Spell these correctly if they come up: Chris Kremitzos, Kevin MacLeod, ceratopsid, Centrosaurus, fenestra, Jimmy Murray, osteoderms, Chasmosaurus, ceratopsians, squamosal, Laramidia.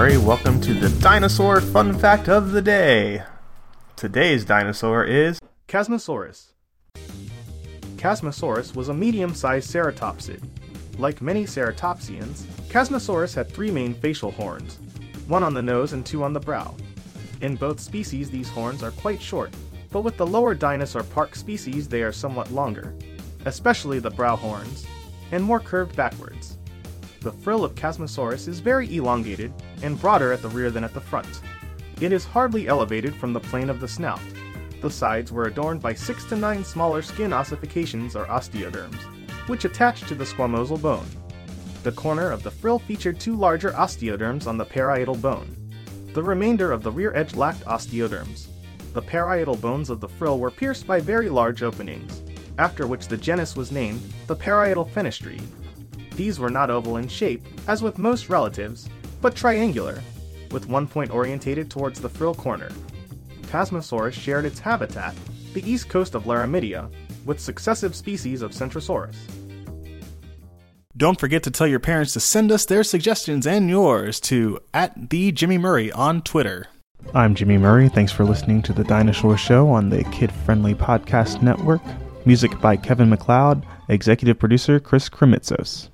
everybody. Welcome to the dinosaur fun fact of the day. Today's dinosaur is Chasmosaurus. Chasmosaurus was a medium-sized ceratopsid. Like many ceratopsians, Chasmosaurus had three main facial horns, one on the nose and two on the brow. In both species, these horns are quite short, but with the lower dinosaur park species they are somewhat longer, especially the brow horns, and more curved backwards. The frill of Chasmosaurus is very elongated and broader at the rear than at the front. It is hardly elevated from the plane of the snout. The sides were adorned by 6 to 9 smaller skin ossifications or osteoderms, which attach to the squamosal bone. The corner of the frill featured two larger osteoderms on the parietal bone. The remainder of the rear edge lacked osteoderms. The parietal bones of the frill were pierced by very large openings, after which the genus was named the parietal fenestrae. These were not oval in shape, as with most relatives, but triangular, with one point orientated towards the frill corner. Chasmosaurus shared its habitat, the east coast of Laramidia, with successive species of Centrosaurus. Don't forget to tell your parents to send us their suggestions and yours to @TheJimmyMurray on Twitter. I'm Jimmy Murray. Thanks for listening to The Dinosaur Show on the Kid-Friendly Podcast Network. Music by Kevin MacLeod, executive producer Chris Kremitzos.